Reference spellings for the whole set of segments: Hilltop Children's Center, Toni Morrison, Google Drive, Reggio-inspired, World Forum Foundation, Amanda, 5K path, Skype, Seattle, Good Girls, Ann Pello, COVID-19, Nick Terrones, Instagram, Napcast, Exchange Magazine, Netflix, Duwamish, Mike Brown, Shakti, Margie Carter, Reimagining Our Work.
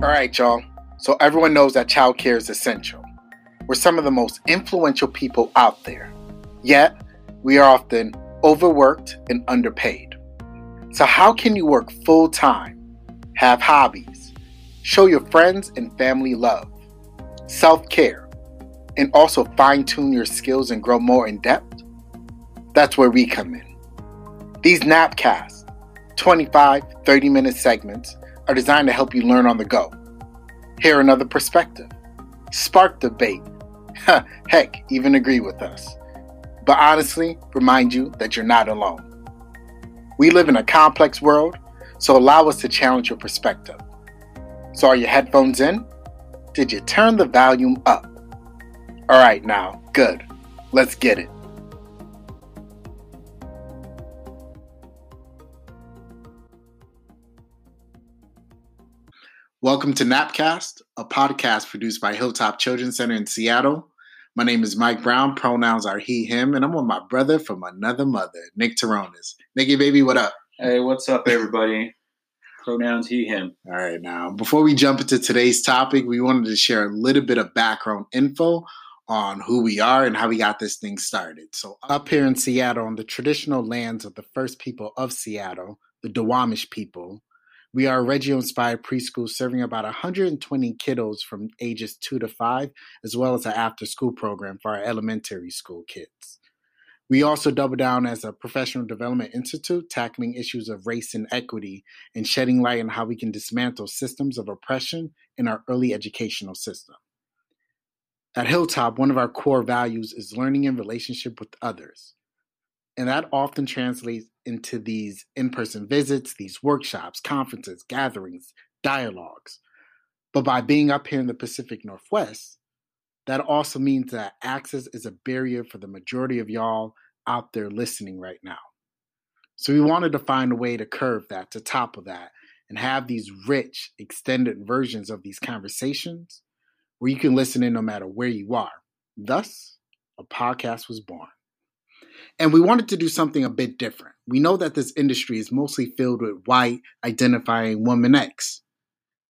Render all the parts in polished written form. All right, y'all. So everyone knows that childcare is essential. We're some of the most influential people out there. Yet, we are often overworked and underpaid. So how can you work full-time, have hobbies, show your friends and family love, self-care, and also fine-tune your skills and grow more in depth? That's where we come in. These Napcast 25, 30-minute segments are designed to help you learn on the go, hear another perspective, spark debate, heck, even agree with us. But honestly, remind you that you're not alone. We live in a complex world, so allow us to challenge your perspective. So are your headphones in? Did you turn the volume up? All right now, good. Let's get it. Welcome to Napcast, a podcast produced by Hilltop Children's Center in Seattle. My name is Mike Brown. Pronouns are he, him, and I'm with my brother from another mother, Nick Terrones. Nicky, baby, what up? Hey, what's up, everybody? Pronouns he, him. All right, now, before we jump into today's topic, we wanted to share a little bit of background info on who we are and how we got this thing started. So up here in Seattle, on the traditional lands of the first people of Seattle, the Duwamish people, we are a Reggio-inspired preschool serving about 120 kiddos from ages 2 to 5, as well as an after-school program for our elementary school kids. We also double down as a professional development institute, tackling issues of race and equity and shedding light on how we can dismantle systems of oppression in our early educational system. At Hilltop, one of our core values is learning in relationship with others. And that often translates into these in-person visits, these workshops, conferences, gatherings, dialogues. But by being up here in the Pacific Northwest, that also means that access is a barrier for the majority of y'all out there listening right now. So we wanted to find a way to curve that, to topple that, and have these rich, extended versions of these conversations where you can listen in no matter where you are. Thus, a podcast was born. And we wanted to do something a bit different. We know that this industry is mostly filled with white identifying woman X.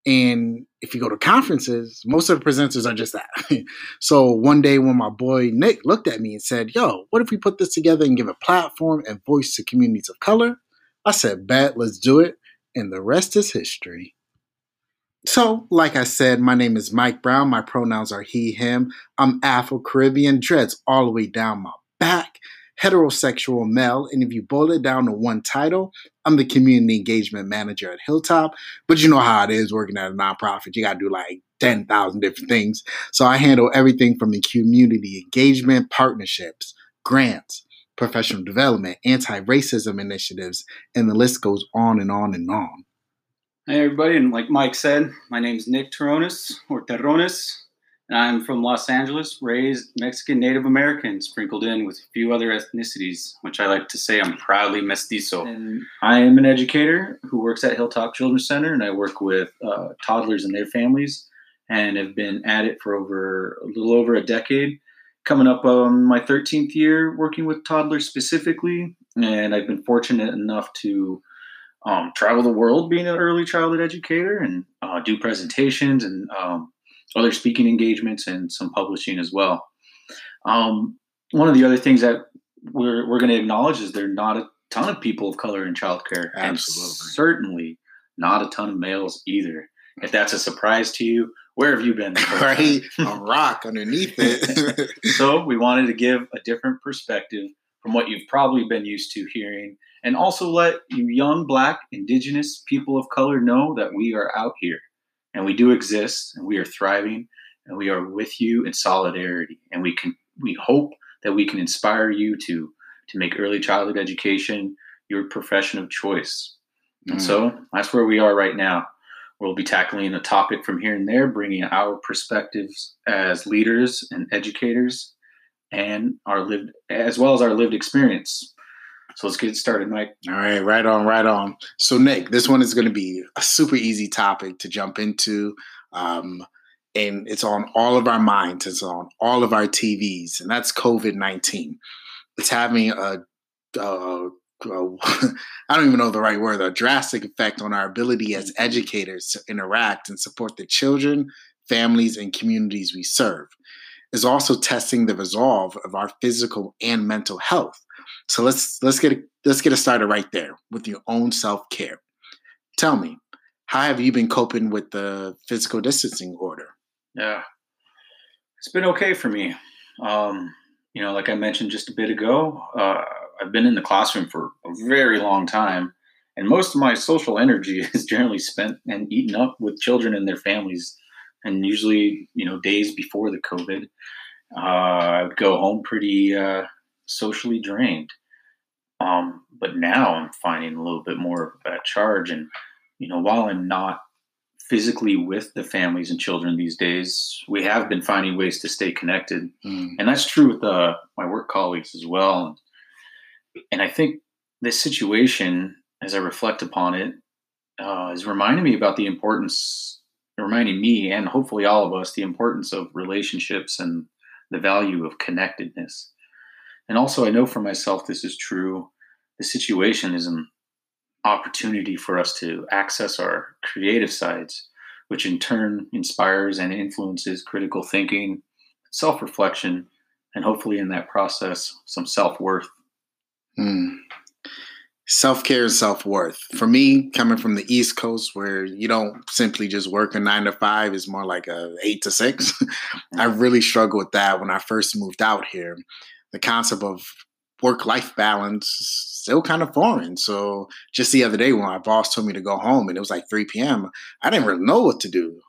And if you go to conferences, most of the presenters are just that. So one day when my boy Nick looked at me and said, yo, what if we put this together and give a platform and voice to communities of color? I said, bet, let's do it. And the rest is history. So, like I said, my name is Mike Brown. My pronouns are he, him. I'm Afro-Caribbean, dreads all the way down my back, heterosexual male, and if you boil it down to one title, I'm the community engagement manager at Hilltop, but you know how it is working at a nonprofit. You got to do like 10,000 different things. So I handle everything from the community engagement, partnerships, grants, professional development, anti-racism initiatives, and the list goes on and on and on. Hey everybody, and like Mike said, my name's Nick Terrones, or Terrones. And I'm from Los Angeles, raised Mexican Native American, sprinkled in with a few other ethnicities, which I like to say I'm proudly mestizo. And I am an educator who works at Hilltop Children's Center, and I work with toddlers and their families, and have been at it for a little over a decade. Coming up on my 13th year working with toddlers specifically, and I've been fortunate enough to travel the world being an early childhood educator and do presentations and other speaking engagements and some publishing as well. One of the other things that we're going to acknowledge is there are not a ton of people of color in childcare. Absolutely. And certainly not a ton of males either. If that's a surprise to you, where have you been? Right? A rock underneath it. So we wanted to give a different perspective from what you've probably been used to hearing, and also let you young Black, Indigenous people of color know that we are out here. And we do exist, and we are thriving, and we are with you in solidarity. And we hope that we can inspire you to make early childhood education your profession of choice. And so that's where we are right now. We'll be tackling a topic from here and there, bringing our perspectives as leaders and educators, and our lived, as well as our lived experience. So let's get started, Mike. All right, right on, right on. So, Nick, this one is going to be a super easy topic to jump into. And it's on all of our minds. It's on all of our TVs, and that's COVID-19. It's having a I don't even know the right word, a drastic effect on our ability as educators to interact and support the children, families, and communities we serve. Is also testing the resolve of our physical and mental health. So let's get it started right there with your own self-care. Tell me, how have you been coping with the physical distancing order? Yeah, it's been okay for me. Like I mentioned just a bit ago, I've been in the classroom for a very long time, and most of my social energy is generally spent and eaten up with children and their families. And usually, days before the COVID, I would go home pretty socially drained. But now I'm finding a little bit more of that charge. And, while I'm not physically with the families and children these days, we have been finding ways to stay connected. Mm. And that's true with my work colleagues as well. And I think this situation, as I reflect upon it, is reminding me about the importance reminding me and hopefully all of us the importance of relationships and the value of connectedness. And also, I know for myself, this is true. The situation is an opportunity for us to access our creative sides, which in turn inspires and influences critical thinking, self-reflection, and hopefully in that process, some self-worth. Mm. Self-care and self-worth. For me, coming from the East Coast, where you don't simply just work a 9 to 5, it's more like a 8 to 6. I really struggled with that when I first moved out here. The concept of work-life balance is still kind of foreign. So just the other day when my boss told me to go home and it was like 3 p.m., I didn't really know what to do.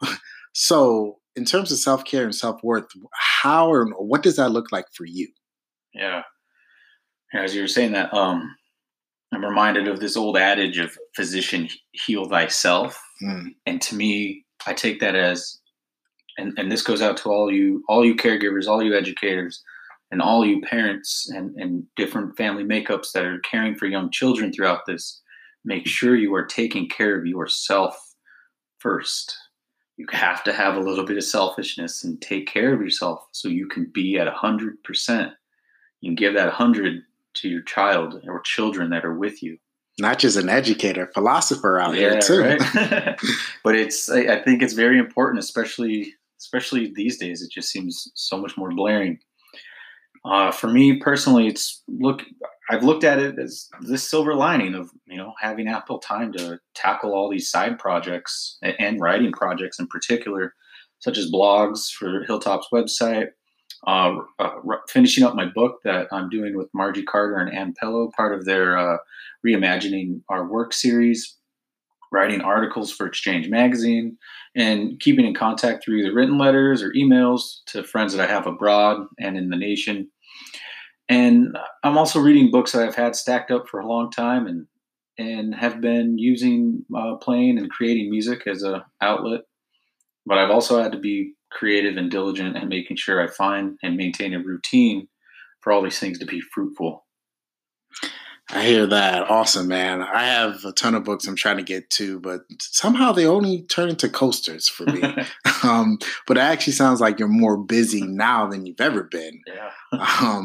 So in terms of self-care and self-worth, how or what does that look like for you? Yeah. As you were saying that, I'm reminded of this old adage of physician, heal thyself. Mm. And to me, I take that as, and this goes out to all you caregivers, all you educators, and all you parents and different family makeups that are caring for young children throughout this. Make sure you are taking care of yourself first. You have to have a little bit of selfishness and take care of yourself so you can be at 100%. You can give that 100% to your child or children that are with you. Not just an educator, philosopher out here too. Right? But I think it's very important, especially these days. It just seems so much more blaring. For me personally, I've looked at it as this silver lining of, having ample time to tackle all these side projects and writing projects in particular, such as blogs for Hilltop's website, finishing up my book that I'm doing with Margie Carter and Ann Pello, part of their Reimagining Our Work series, writing articles for Exchange Magazine, and keeping in contact through the written letters or emails to friends that I have abroad and in the nation. And I'm also reading books that I've had stacked up for a long time and have been using playing and creating music as an outlet. But I've also had to be creative and diligent and making sure I find and maintain a routine for all these things to be fruitful. I hear that. Awesome, man. I have a ton of books I'm trying to get to, but somehow they only turn into coasters for me. But it actually sounds like you're more busy now than you've ever been. Yeah.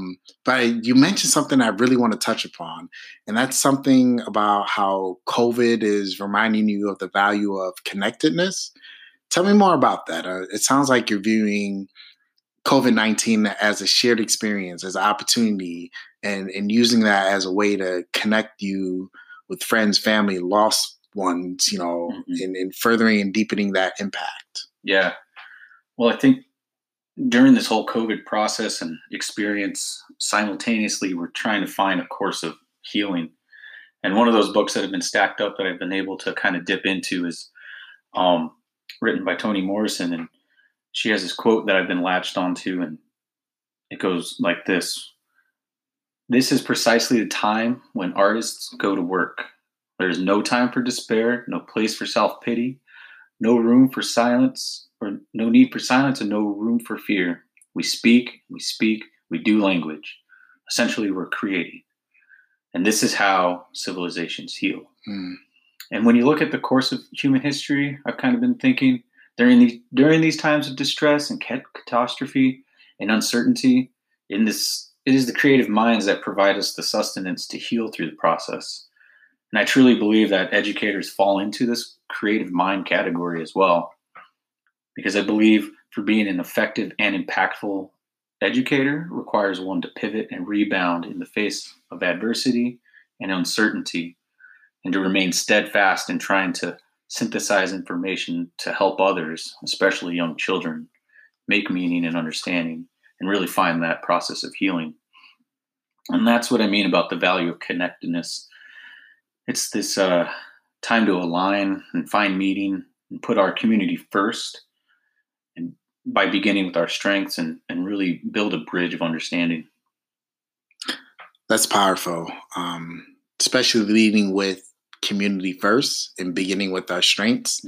But you mentioned something I really want to touch upon, and that's something about how COVID is reminding you of the value of connectedness. Tell me more about that. It sounds like you're viewing COVID-19 as a shared experience, as an opportunity, and using that as a way to connect you with friends, family, lost ones, mm-hmm. and furthering and deepening that impact. Yeah. Well, I think during this whole COVID process and experience, simultaneously, we're trying to find a course of healing. And one of those books that have been stacked up that I've been able to kind of dip into is written by Toni Morrison, and she has this quote that I've been latched onto, and it goes like this. "This is precisely the time when artists go to work. There is no time for despair, no place for self-pity, no room for silence, or no need for silence, and no room for fear. We speak, we do language. Essentially, we're creating. And this is how civilizations heal." Mm. And when you look at the course of human history, I've kind of been thinking during these times of distress and catastrophe and uncertainty, in this It is the creative minds that provide us the sustenance to heal through the process. And I truly believe that educators fall into this creative mind category as well, because I believe for being an effective and impactful educator requires one to pivot and rebound in the face of adversity and uncertainty, and to remain steadfast in trying to synthesize information to help others, especially young children, make meaning and understanding, and really find that process of healing. And that's what I mean about the value of connectedness. It's this time to align and find meaning and put our community first, and by beginning with our strengths and really build a bridge of understanding. That's powerful, especially leading with community first and beginning with our strengths,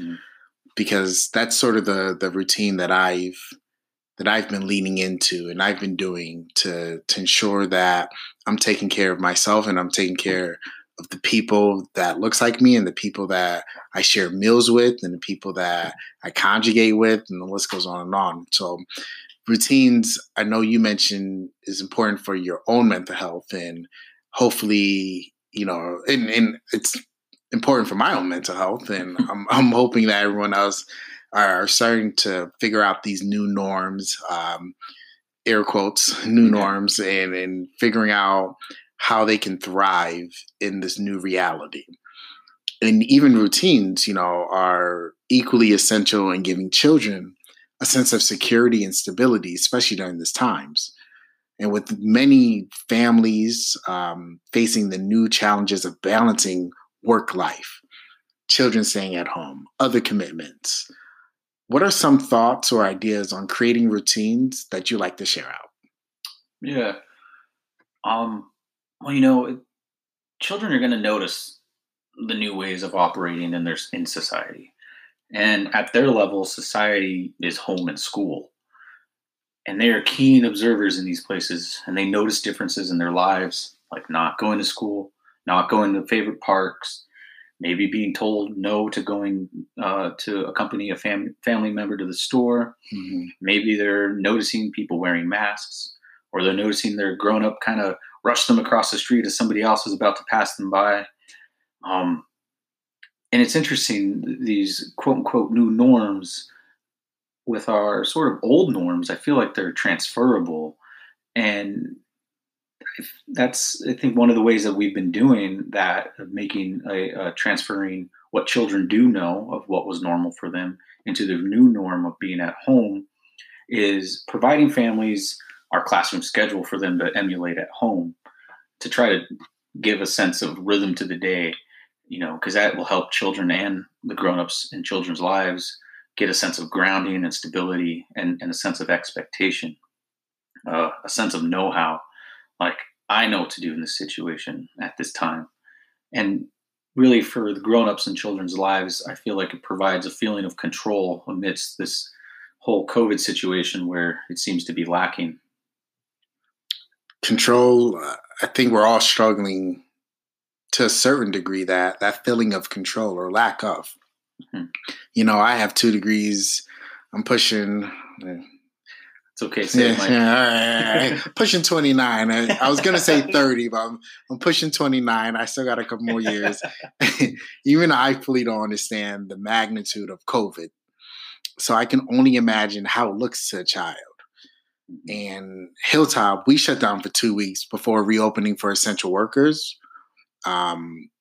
because that's sort of the routine that I've been leaning into and I've been doing to ensure that I'm taking care of myself and I'm taking care of the people that looks like me and the people that I share meals with and the people that I conjugate with, and the list goes on and on. So routines, I know you mentioned, is important for your own mental health, and hopefully, you know, and it's important for my own mental health. And I'm hoping that everyone else are starting to figure out these new norms, air quotes, new norms, and figuring out how they can thrive in this new reality. And even routines, you know, are equally essential in giving children a sense of security and stability, especially during these times. And with many families facing the new challenges of balancing work life, children staying at home, other commitments, what are some thoughts or ideas on creating routines that you like to share out? Yeah. Well, you know, children are going to notice the new ways of operating in society. And at their level, society is home and school. And they are keen observers in these places, and they notice differences in their lives, like not going to school, not going to favorite parks, maybe being told no to going to accompany a family member to the store. Mm-hmm. Maybe they're noticing people wearing masks, or they're noticing their grown-up kind of rush them across the street as somebody else is about to pass them by. And it's interesting, these quote-unquote new norms with our sort of old norms, I feel like they're transferable. And that's, I think, one of the ways that we've been doing that, of making transferring what children do know of what was normal for them into their new norm of being at home, is providing families our classroom schedule for them to emulate at home, to try to give a sense of rhythm to the day, you know, because that will help children and the grownups in children's lives get a sense of grounding and stability, and a sense of expectation, a sense of know-how, like I know what to do in this situation at this time. And really for the grownups in children's lives, I feel like it provides a feeling of control amidst this whole COVID situation where it seems to be lacking. Control, I think we're all struggling to a certain degree, that feeling of control or lack of. Mm-hmm. You know, I have 2 degrees. I'm pushing. It's okay. Say it, Mike. All right. Pushing 29. I was going to say 30, but I'm pushing 29. I still got a couple more years. Even I fully don't understand the magnitude of COVID. So I can only imagine how it looks to a child. And Hilltop, we shut down for 2 weeks before reopening for essential workers.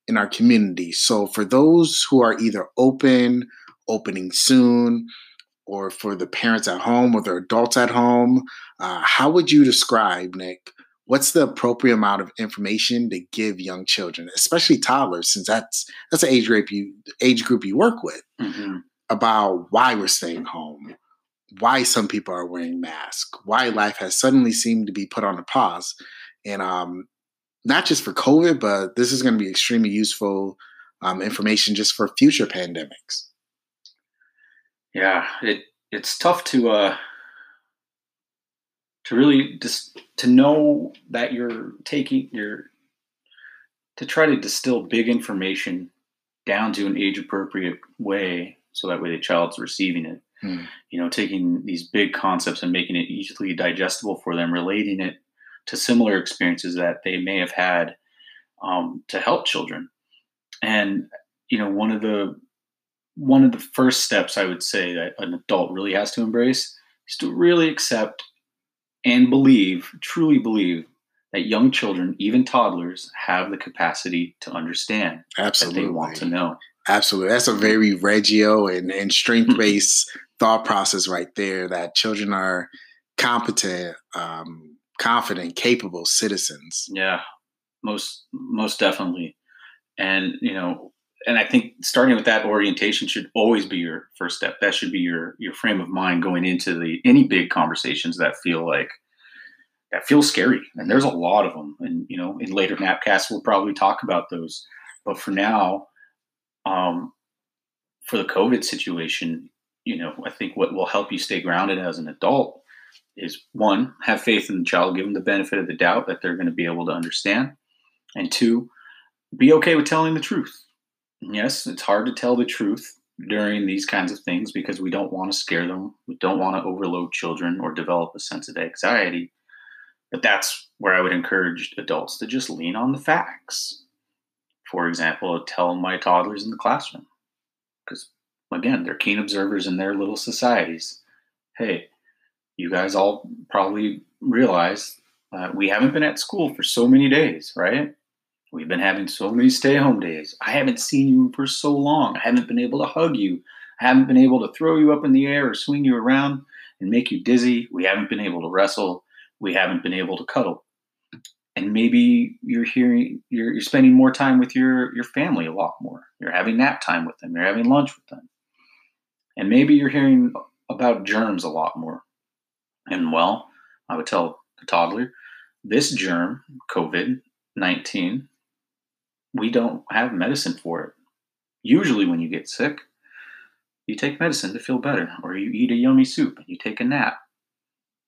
In our community. So for those who are either opening soon, or for the parents at home or the adults at home, how would you describe, Nick, what's the appropriate amount of information to give young children, especially toddlers, since that's an age group you work with, mm-hmm. about why we're staying home, why some people are wearing masks, why life has suddenly seemed to be put on a pause, and not just for COVID, but this is going to be extremely useful information just for future pandemics. Yeah, it's tough to really just to know that you're taking to try to distill big information down to an age-appropriate way, so that way the child's receiving it. You know, taking these big concepts and making it easily digestible for them, relating it to similar experiences that they may have had to help children. And, you know, one of the first steps I would say that an adult really has to embrace is to really accept and believe, truly believe, that young children, even toddlers, have the capacity to understand. Absolutely. That they want to know. Absolutely. That's a very Reggio and strength-based thought process right there, that children are competent, confident, capable citizens. Yeah, most definitely. And, you know, and I think starting with that orientation should always be your first step. That should be your frame of mind going into any big conversations that feel scary. And there's a lot of them. And, you know, in later Napcasts, we'll probably talk about those. But for now, for the COVID situation, you know, I think what will help you stay grounded as an adult is, one, have faith in the child, give them the benefit of the doubt that they're going to be able to understand. And two, be okay with telling the truth. Yes, it's hard to tell the truth during these kinds of things because we don't want to scare them. We don't want to overload children or develop a sense of anxiety. But that's where I would encourage adults to just lean on the facts. For example, I tell my toddlers in the classroom, because, again, they're keen observers in their little societies. Hey, you guys all probably realize we haven't been at school for so many days, right? We've been having so many stay-home days. I haven't seen you for so long. I haven't been able to hug you. I haven't been able to throw you up in the air or swing you around and make you dizzy. We haven't been able to wrestle. We haven't been able to cuddle. And maybe you're spending more time with your family a lot more. You're having nap time with them. You're having lunch with them. And maybe you're hearing about germs a lot more. And, well, I would tell the toddler, this germ, COVID-19, we don't have medicine for it. Usually when you get sick, you take medicine to feel better, or you eat a yummy soup and you take a nap.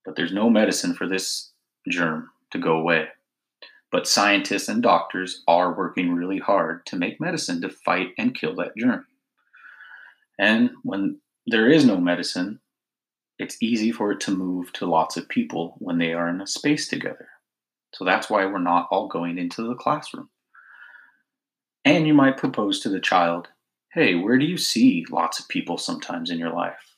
But there's no medicine for this germ to go away. But scientists and doctors are working really hard to make medicine to fight and kill that germ. And when there is no medicine, it's easy for it to move to lots of people when they are in a space together. So that's why we're not all going into the classroom. And you might propose to the child, hey, where do you see lots of people sometimes in your life?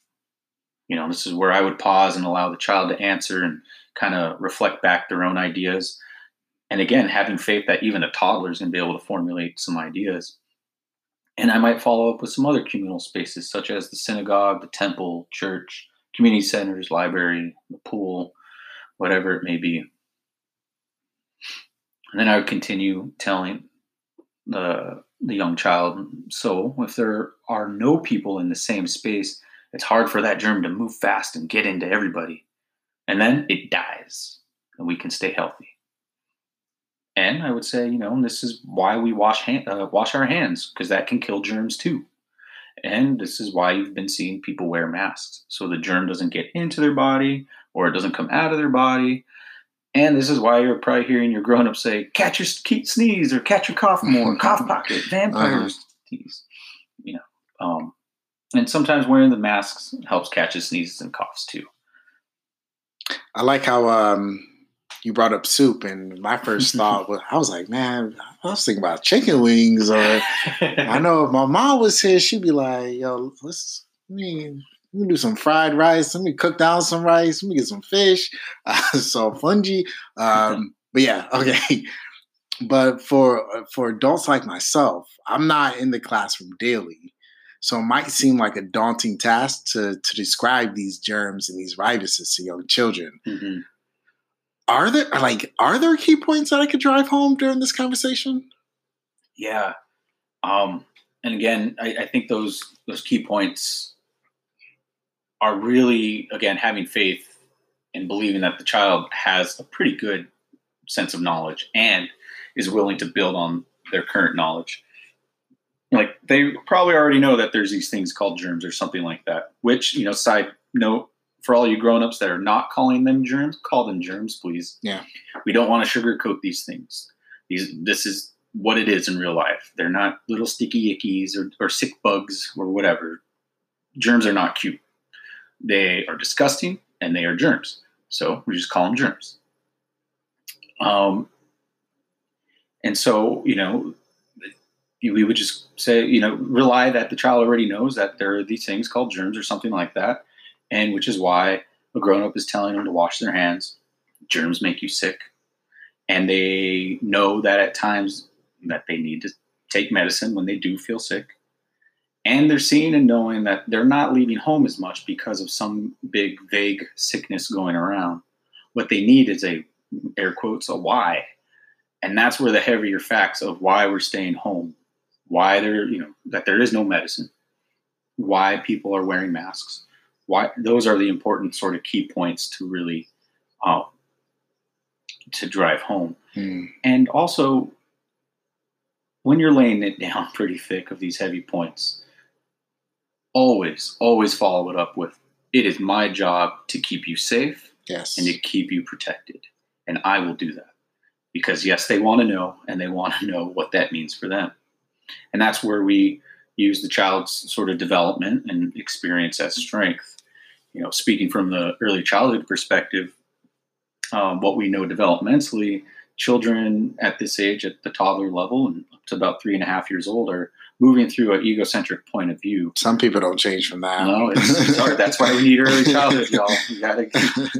You know, this is where I would pause and allow the child to answer and kind of reflect back their own ideas. And again, having faith that even a toddler is going to be able to formulate some ideas. And I might follow up with some other communal spaces, such as the synagogue, the temple, church, community centers, library, the pool, whatever it may be. And then I would continue telling the young child, so if there are no people in the same space, it's hard for that germ to move fast and get into everybody. And then it dies and we can stay healthy. And I would say, you know, this is why we wash our hands, because that can kill germs too. And this is why you've been seeing people wear masks, so the germ doesn't get into their body or it doesn't come out of their body. And this is why you're probably hearing your grown-up say, catch your sneeze or catch your cough more, cough pocket, vampires. You know, and sometimes wearing the masks helps catches sneezes and coughs too. I like how you brought up soup, and my first thought was, I was like, man, I was thinking about chicken wings. Or I know if my mom was here, she'd be like, yo, let me do some fried rice. Let me cook down some rice. Let me get some fish, some fungi. But yeah, okay. But for adults like myself, I'm not in the classroom daily. So it might seem like a daunting task to describe these germs and these viruses to young children. Mm-hmm. Are there key points that I could drive home during this conversation? Yeah. And again, I think those key points are really, again, having faith and believing that the child has a pretty good sense of knowledge and is willing to build on their current knowledge. Like, they probably already know that there's these things called germs or something like that, which, you know, side note, for all you grown-ups that are not calling them germs, call them germs, please. Yeah. We don't want to sugarcoat these things. This is what it is in real life. They're not little sticky ickies or sick bugs or whatever. Germs are not cute. They are disgusting, and they are germs. So we just call them germs. And so, you know, we would just say, you know, rely that the child already knows that there are these things called germs or something like that. And which is why a grown-up is telling them to wash their hands. Germs make you sick. And they know that at times that they need to take medicine when they do feel sick. And they're seeing and knowing that they're not leaving home as much because of some big, vague sickness going around. What they need is a, air quotes, a why. And that's where the heavier facts of why we're staying home, why there, you know, that there is no medicine, why people are wearing masks, why those are the important sort of key points to really to drive home. And also, when you're laying it down pretty thick of these heavy points, always follow it up with, it is my job to keep you safe and to keep you protected. And I will do that. Because yes, they want to know, and they want to know what that means for them. And that's where we use the child's sort of development and experience as strength. You know, speaking from the early childhood perspective, what we know developmentally, children at this age, at the toddler level and up to about 3.5 years old, are moving through an egocentric point of view. Some people don't change from that. No, it's hard. That's why we need early childhood, y'all. You got to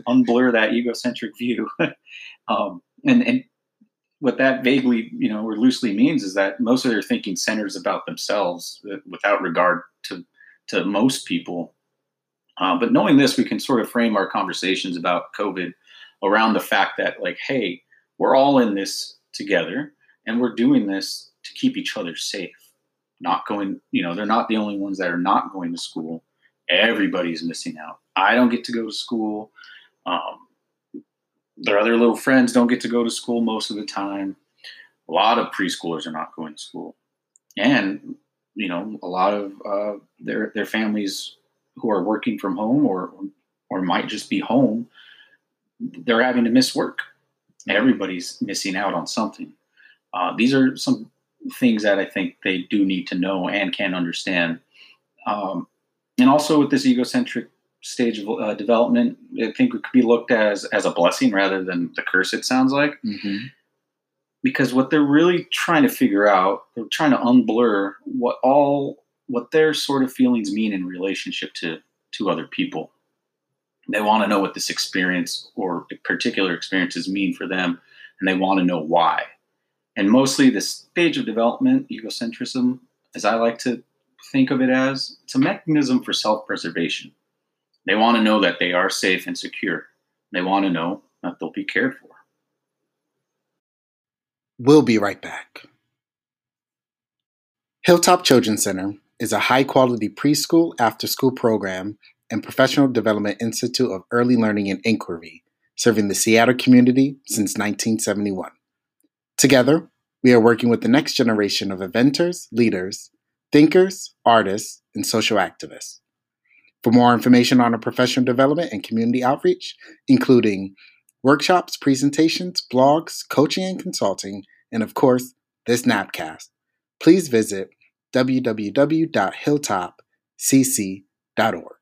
unblur that egocentric view. And what that vaguely, you know, or loosely means is that most of their thinking centers about themselves without regard to most people. But knowing this, we can sort of frame our conversations about COVID around the fact that, like, hey, we're all in this together and we're doing this to keep each other safe. Not going, you know, they're not the only ones that are not going to school. Everybody's missing out. I don't get to go to school. Their other little friends don't get to go to school most of the time. A lot of preschoolers are not going to school. And, you know, a lot of their families who are working from home or might just be home, they're having to miss work. Everybody's missing out on something. These are some things that I think they do need to know and can understand. And also with this egocentric stage of development, I think it could be looked at as a blessing rather than the curse, it sounds like. Because what they're really trying to figure out, they're trying to unblur what their sort of feelings mean in relationship to other people. They want to know what this experience or particular experiences mean for them, and they want to know why. And mostly this stage of development, egocentrism, as I like to think of it as, it's a mechanism for self-preservation. They want to know that they are safe and secure. They want to know that they'll be cared for. We'll be right back. Hilltop Children's Center is a high-quality preschool, after-school program and professional development institute of early learning and inquiry, serving the Seattle community since 1971. Together, we are working with the next generation of inventors, leaders, thinkers, artists, and social activists. For more information on our professional development and community outreach, including workshops, presentations, blogs, coaching and consulting, and of course, this Napcast, please visit www.hilltopcc.org.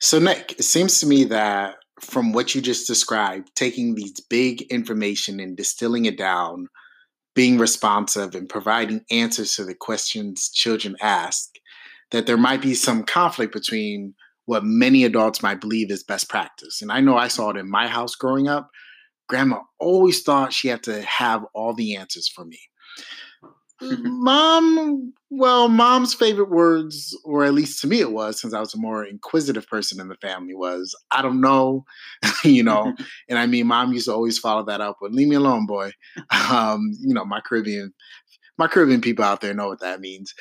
So Nick, it seems to me that from what you just described, taking these big information and distilling it down, being responsive and providing answers to the questions children ask, that there might be some conflict between what many adults might believe is best practice. And I know I saw it in my house growing up. Grandma always thought she had to have all the answers for me. Mom's favorite words, or at least to me it was, since I was a more inquisitive person in the family, was, I don't know, you know. And I mean, Mom used to always follow that up with, leave me alone, boy. You know, my Caribbean people out there know what that means.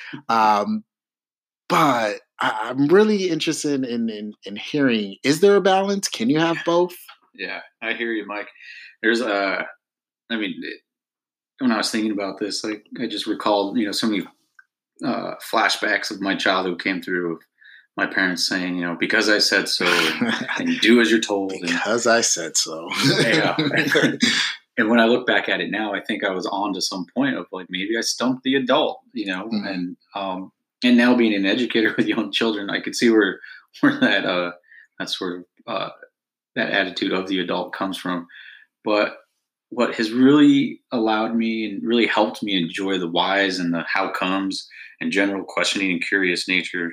But I'm really interested in hearing, is there a balance? Can you have both? Yeah, I hear you, Mike. There's when I was thinking about this, like, I just recalled, you know, so many flashbacks of my childhood came through, of my parents saying, you know, because I said so, and do as you're told. Because I said so. Yeah. And when I look back at it now, I think I was on to some point of, like, maybe I stumped the adult, you know. And now being an educator with young children, I could see where that sort of that attitude of the adult comes from. But what has really allowed me and really helped me enjoy the whys and the how comes and general questioning and curious nature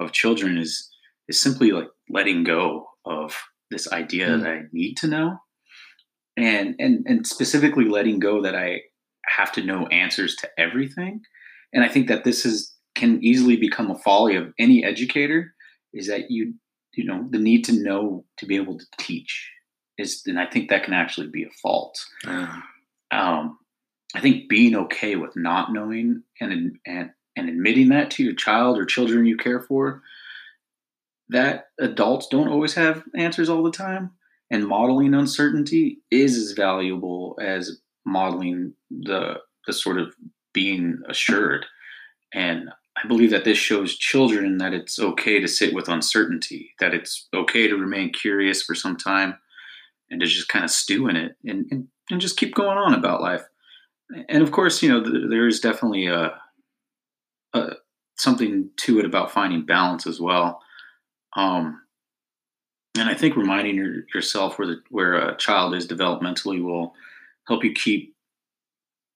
of children is simply like letting go of this idea that I need to know, and specifically letting go that I have to know answers to everything. And I think that this can easily become a folly of any educator, is that you know, the need to know to be able to teach is, and I think that can actually be a fault. I think being okay with not knowing and admitting that to your child or children you care for, that adults don't always have answers all the time, and modeling uncertainty is as valuable as modeling the sort of being assured. And I believe that this shows children that it's okay to sit with uncertainty, that it's okay to remain curious for some time and to just kind of stew in it and just keep going on about life. And of course, you know, there is definitely a something to it about finding balance as well. And I think reminding yourself where a child is developmentally will help you keep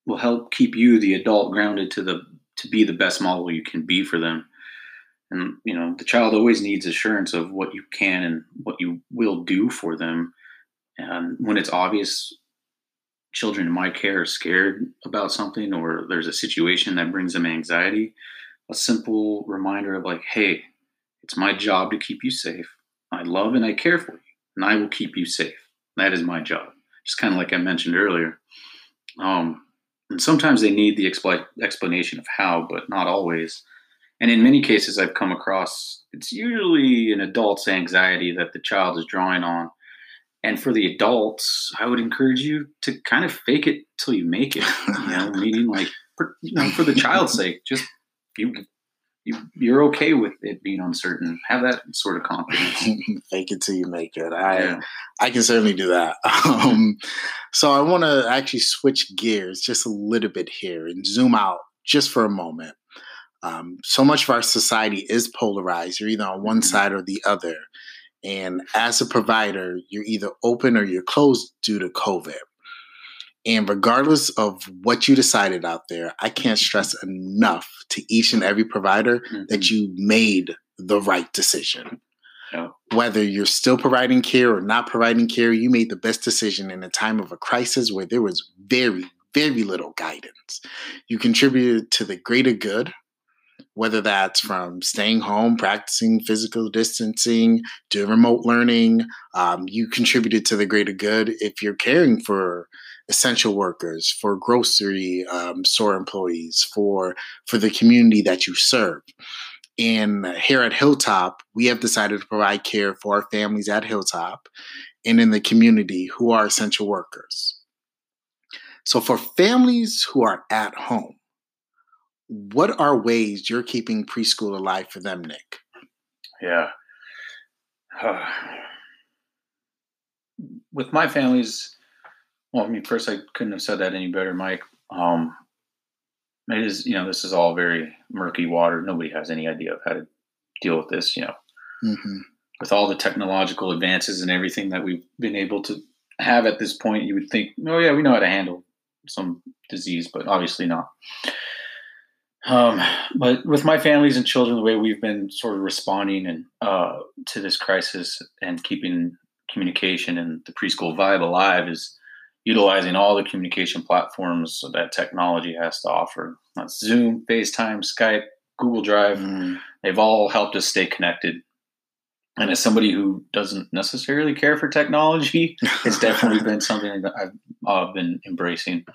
you, the adult, grounded to be the best model you can be for them. And, you know, the child always needs assurance of what you can and what you will do for them. And when it's obvious, children in my care are scared about something, or there's a situation that brings them anxiety, a simple reminder of like, hey, it's my job to keep you safe. I love and I care for you, and I will keep you safe. That is my job. Just kind of like I mentioned earlier. And sometimes they need the explanation of how, but not always. And in many cases I've come across, it's usually an adult's anxiety that the child is drawing on. And for the adults, I would encourage you to kind of fake it till you make it, you know, meaning like, for the child's sake, just you're okay with it being uncertain. Have that sort of confidence. Fake it till you make it. I can certainly do that. So I want to actually switch gears just a little bit here and zoom out just for a moment. So much of our society is polarized. You're either on one side or the other. And as a provider, you're either open or you're closed due to COVID. And regardless of what you decided out there, I can't stress enough to each and every provider that you made the right decision. Oh. Whether you're still providing care or not providing care, you made the best decision in a time of a crisis where there was very, very little guidance. You contributed to the greater good, whether that's from staying home, practicing physical distancing, doing remote learning. You contributed to the greater good if you're caring for essential workers, for grocery store employees, for the community that you serve. And here at Hilltop, we have decided to provide care for our families at Hilltop and in the community who are essential workers. So for families who are at home, what are ways you're keeping preschool alive for them, Nick? Yeah. With my families, well, I mean, first, I couldn't have said that any better, Mike. It is, you know, this is all very murky water. Nobody has any idea of how to deal with this, you know. Mm-hmm. With all the technological advances and everything that we've been able to have at this point, you would think, oh, yeah, we know how to handle some disease, but obviously not. But with my families and children, the way we've been sort of responding and to this crisis and keeping communication and the preschool vibe alive is utilizing all the communication platforms that technology has to offer. That's Zoom, FaceTime, Skype, Google Drive. They've all helped us stay connected. And as somebody who doesn't necessarily care for technology, it's definitely been something that I've been embracing.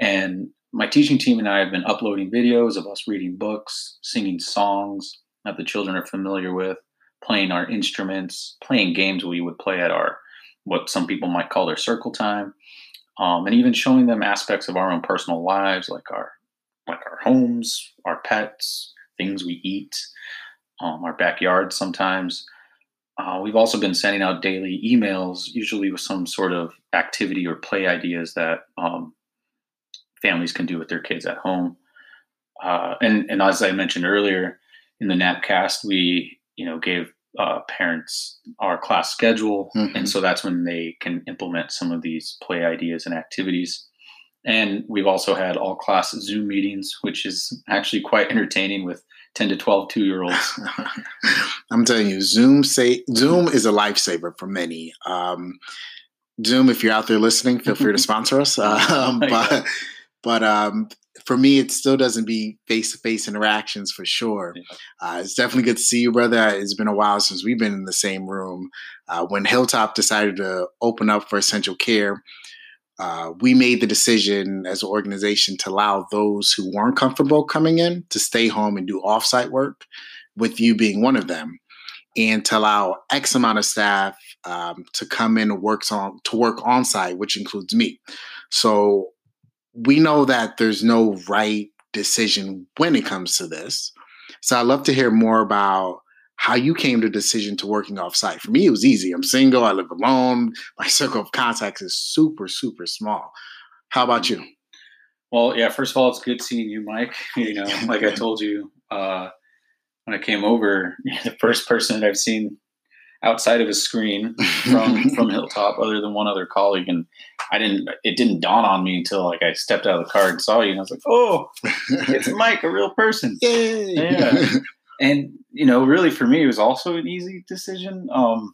And my teaching team and I have been uploading videos of us reading books, singing songs that the children are familiar with, playing our instruments, playing games we would play at our, what some people might call their circle time. And even showing them aspects of our own personal lives, like our homes, our pets, things we eat, our backyard sometimes. We've also been sending out daily emails, usually with some sort of activity or play ideas that families can do with their kids at home. And as I mentioned earlier, in the Napcast, we, you know, gave parents our class schedule. Mm-hmm. And so that's when they can implement some of these play ideas and activities. And we've also had all class Zoom meetings, which is actually quite entertaining with 10 to 12 two-year-olds. I'm telling you, Zoom is a lifesaver for many. Zoom, if you're out there listening, feel free to sponsor us. But for me, it still doesn't be face-to-face interactions for sure. Yeah. It's definitely good to see you, brother. It's been a while since we've been in the same room. When Hilltop decided to open up for essential care, we made the decision as an organization to allow those who weren't comfortable coming in to stay home and do offsite work, with you being one of them, and to allow X amount of staff to come in and work on site, which includes me. So we know that there's no right decision when it comes to this. So I'd love to hear more about how you came to the decision to working off site. For me, it was easy. I'm single. I live alone. My circle of contacts is super, super small. How about you? Well, yeah, first of all, it's good seeing you, Mike. You know, like I told you, when I came over, the first person that I've seen outside of a screen from Hilltop, other than one other colleague. And it didn't dawn on me until like I stepped out of the car and saw you. And I was like, oh, it's Mike, a real person. Yay. Yeah. And, you know, really for me, it was also an easy decision on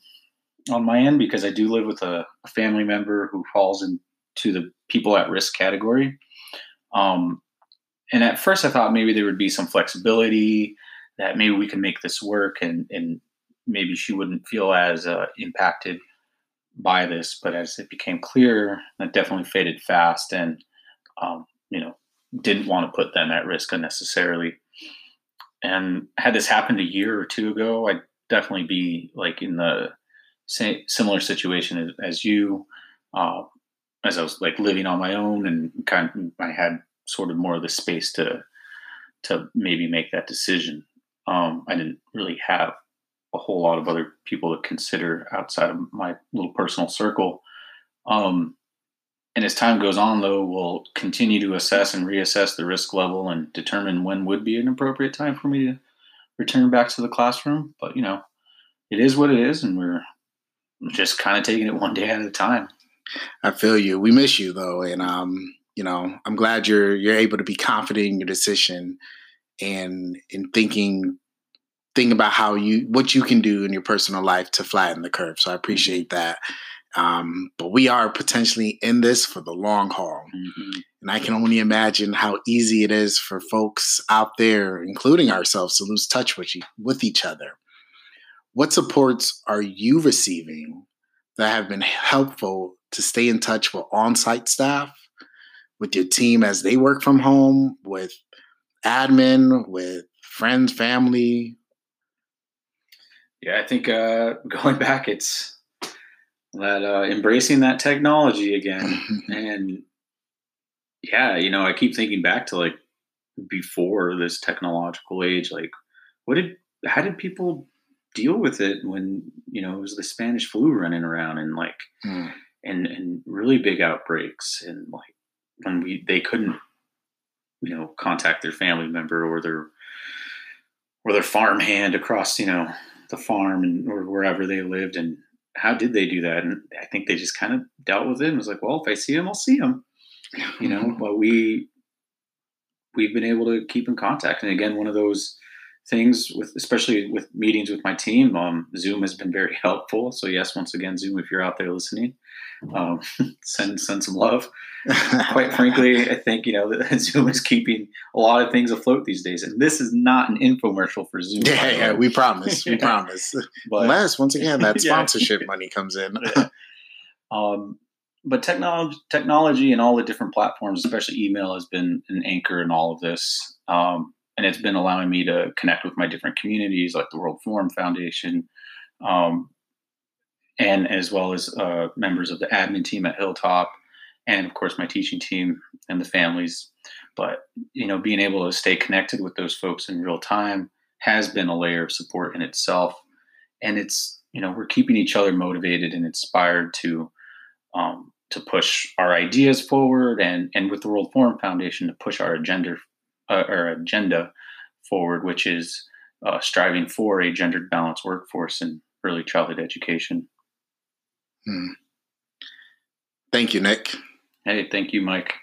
my end, because I do live with a family member who falls into the people at risk category. And at first I thought maybe there would be some flexibility, that maybe we can make this work and maybe she wouldn't feel as impacted by this. But as it became clear, that definitely faded fast and, you know, didn't want to put them at risk unnecessarily. And had this happened a year or two ago, I'd definitely be like in the similar situation as you, as I was like living on my own and I had sort of more of the space to maybe make that decision. I didn't really have a whole lot of other people to consider outside of my little personal circle. And as time goes on, though, we'll continue to assess and reassess the risk level and determine when would be an appropriate time for me to return back to the classroom. But, you know, it is what it is, and we're just kind of taking it one day at a time. I feel you. We miss you, though. And, you know, I'm glad you're able to be confident in your decision and in thinking about what you can do in your personal life to flatten the curve. So I appreciate that. But we are potentially in this for the long haul. Mm-hmm. And I can only imagine how easy it is for folks out there, including ourselves, to lose touch with each other. What supports are you receiving that have been helpful to stay in touch with on-site staff, with your team as they work from home, with admin, with friends, family? Yeah, I think going back, it's that embracing that technology again. And yeah, you know, I keep thinking back to like before this technological age, like how did people deal with it when, you know, it was the Spanish flu running around and like and really big outbreaks, and like when they couldn't, you know, contact their family member or their farmhand across, you know, the farm and or wherever they lived. And how did they do that? And I think they just kind of dealt with it and was like, well, if I see him, I'll see him, you know, but we've been able to keep in contact. And again, one of those things especially with meetings with my team, Zoom has been very helpful. So yes, once again, Zoom, if you're out there listening, send some love. Quite frankly, I think, you know, that Zoom is keeping a lot of things afloat these days. And this is not an infomercial for Zoom. Yeah, we promise. We promise. But, unless, once again, that sponsorship money comes in. But technology and all the different platforms, especially email, has been an anchor in all of this. And it's been allowing me to connect with my different communities, like the World Forum Foundation, and as well as members of the admin team at Hilltop, and of course my teaching team and the families. But, you know, being able to stay connected with those folks in real time has been a layer of support in itself. And it's, you know, we're keeping each other motivated and inspired to push our ideas forward, and with the World Forum Foundation to push our agenda forward, which is striving for a gendered balanced workforce in early childhood education. Thank you, Nick. Hey, thank you, Mike.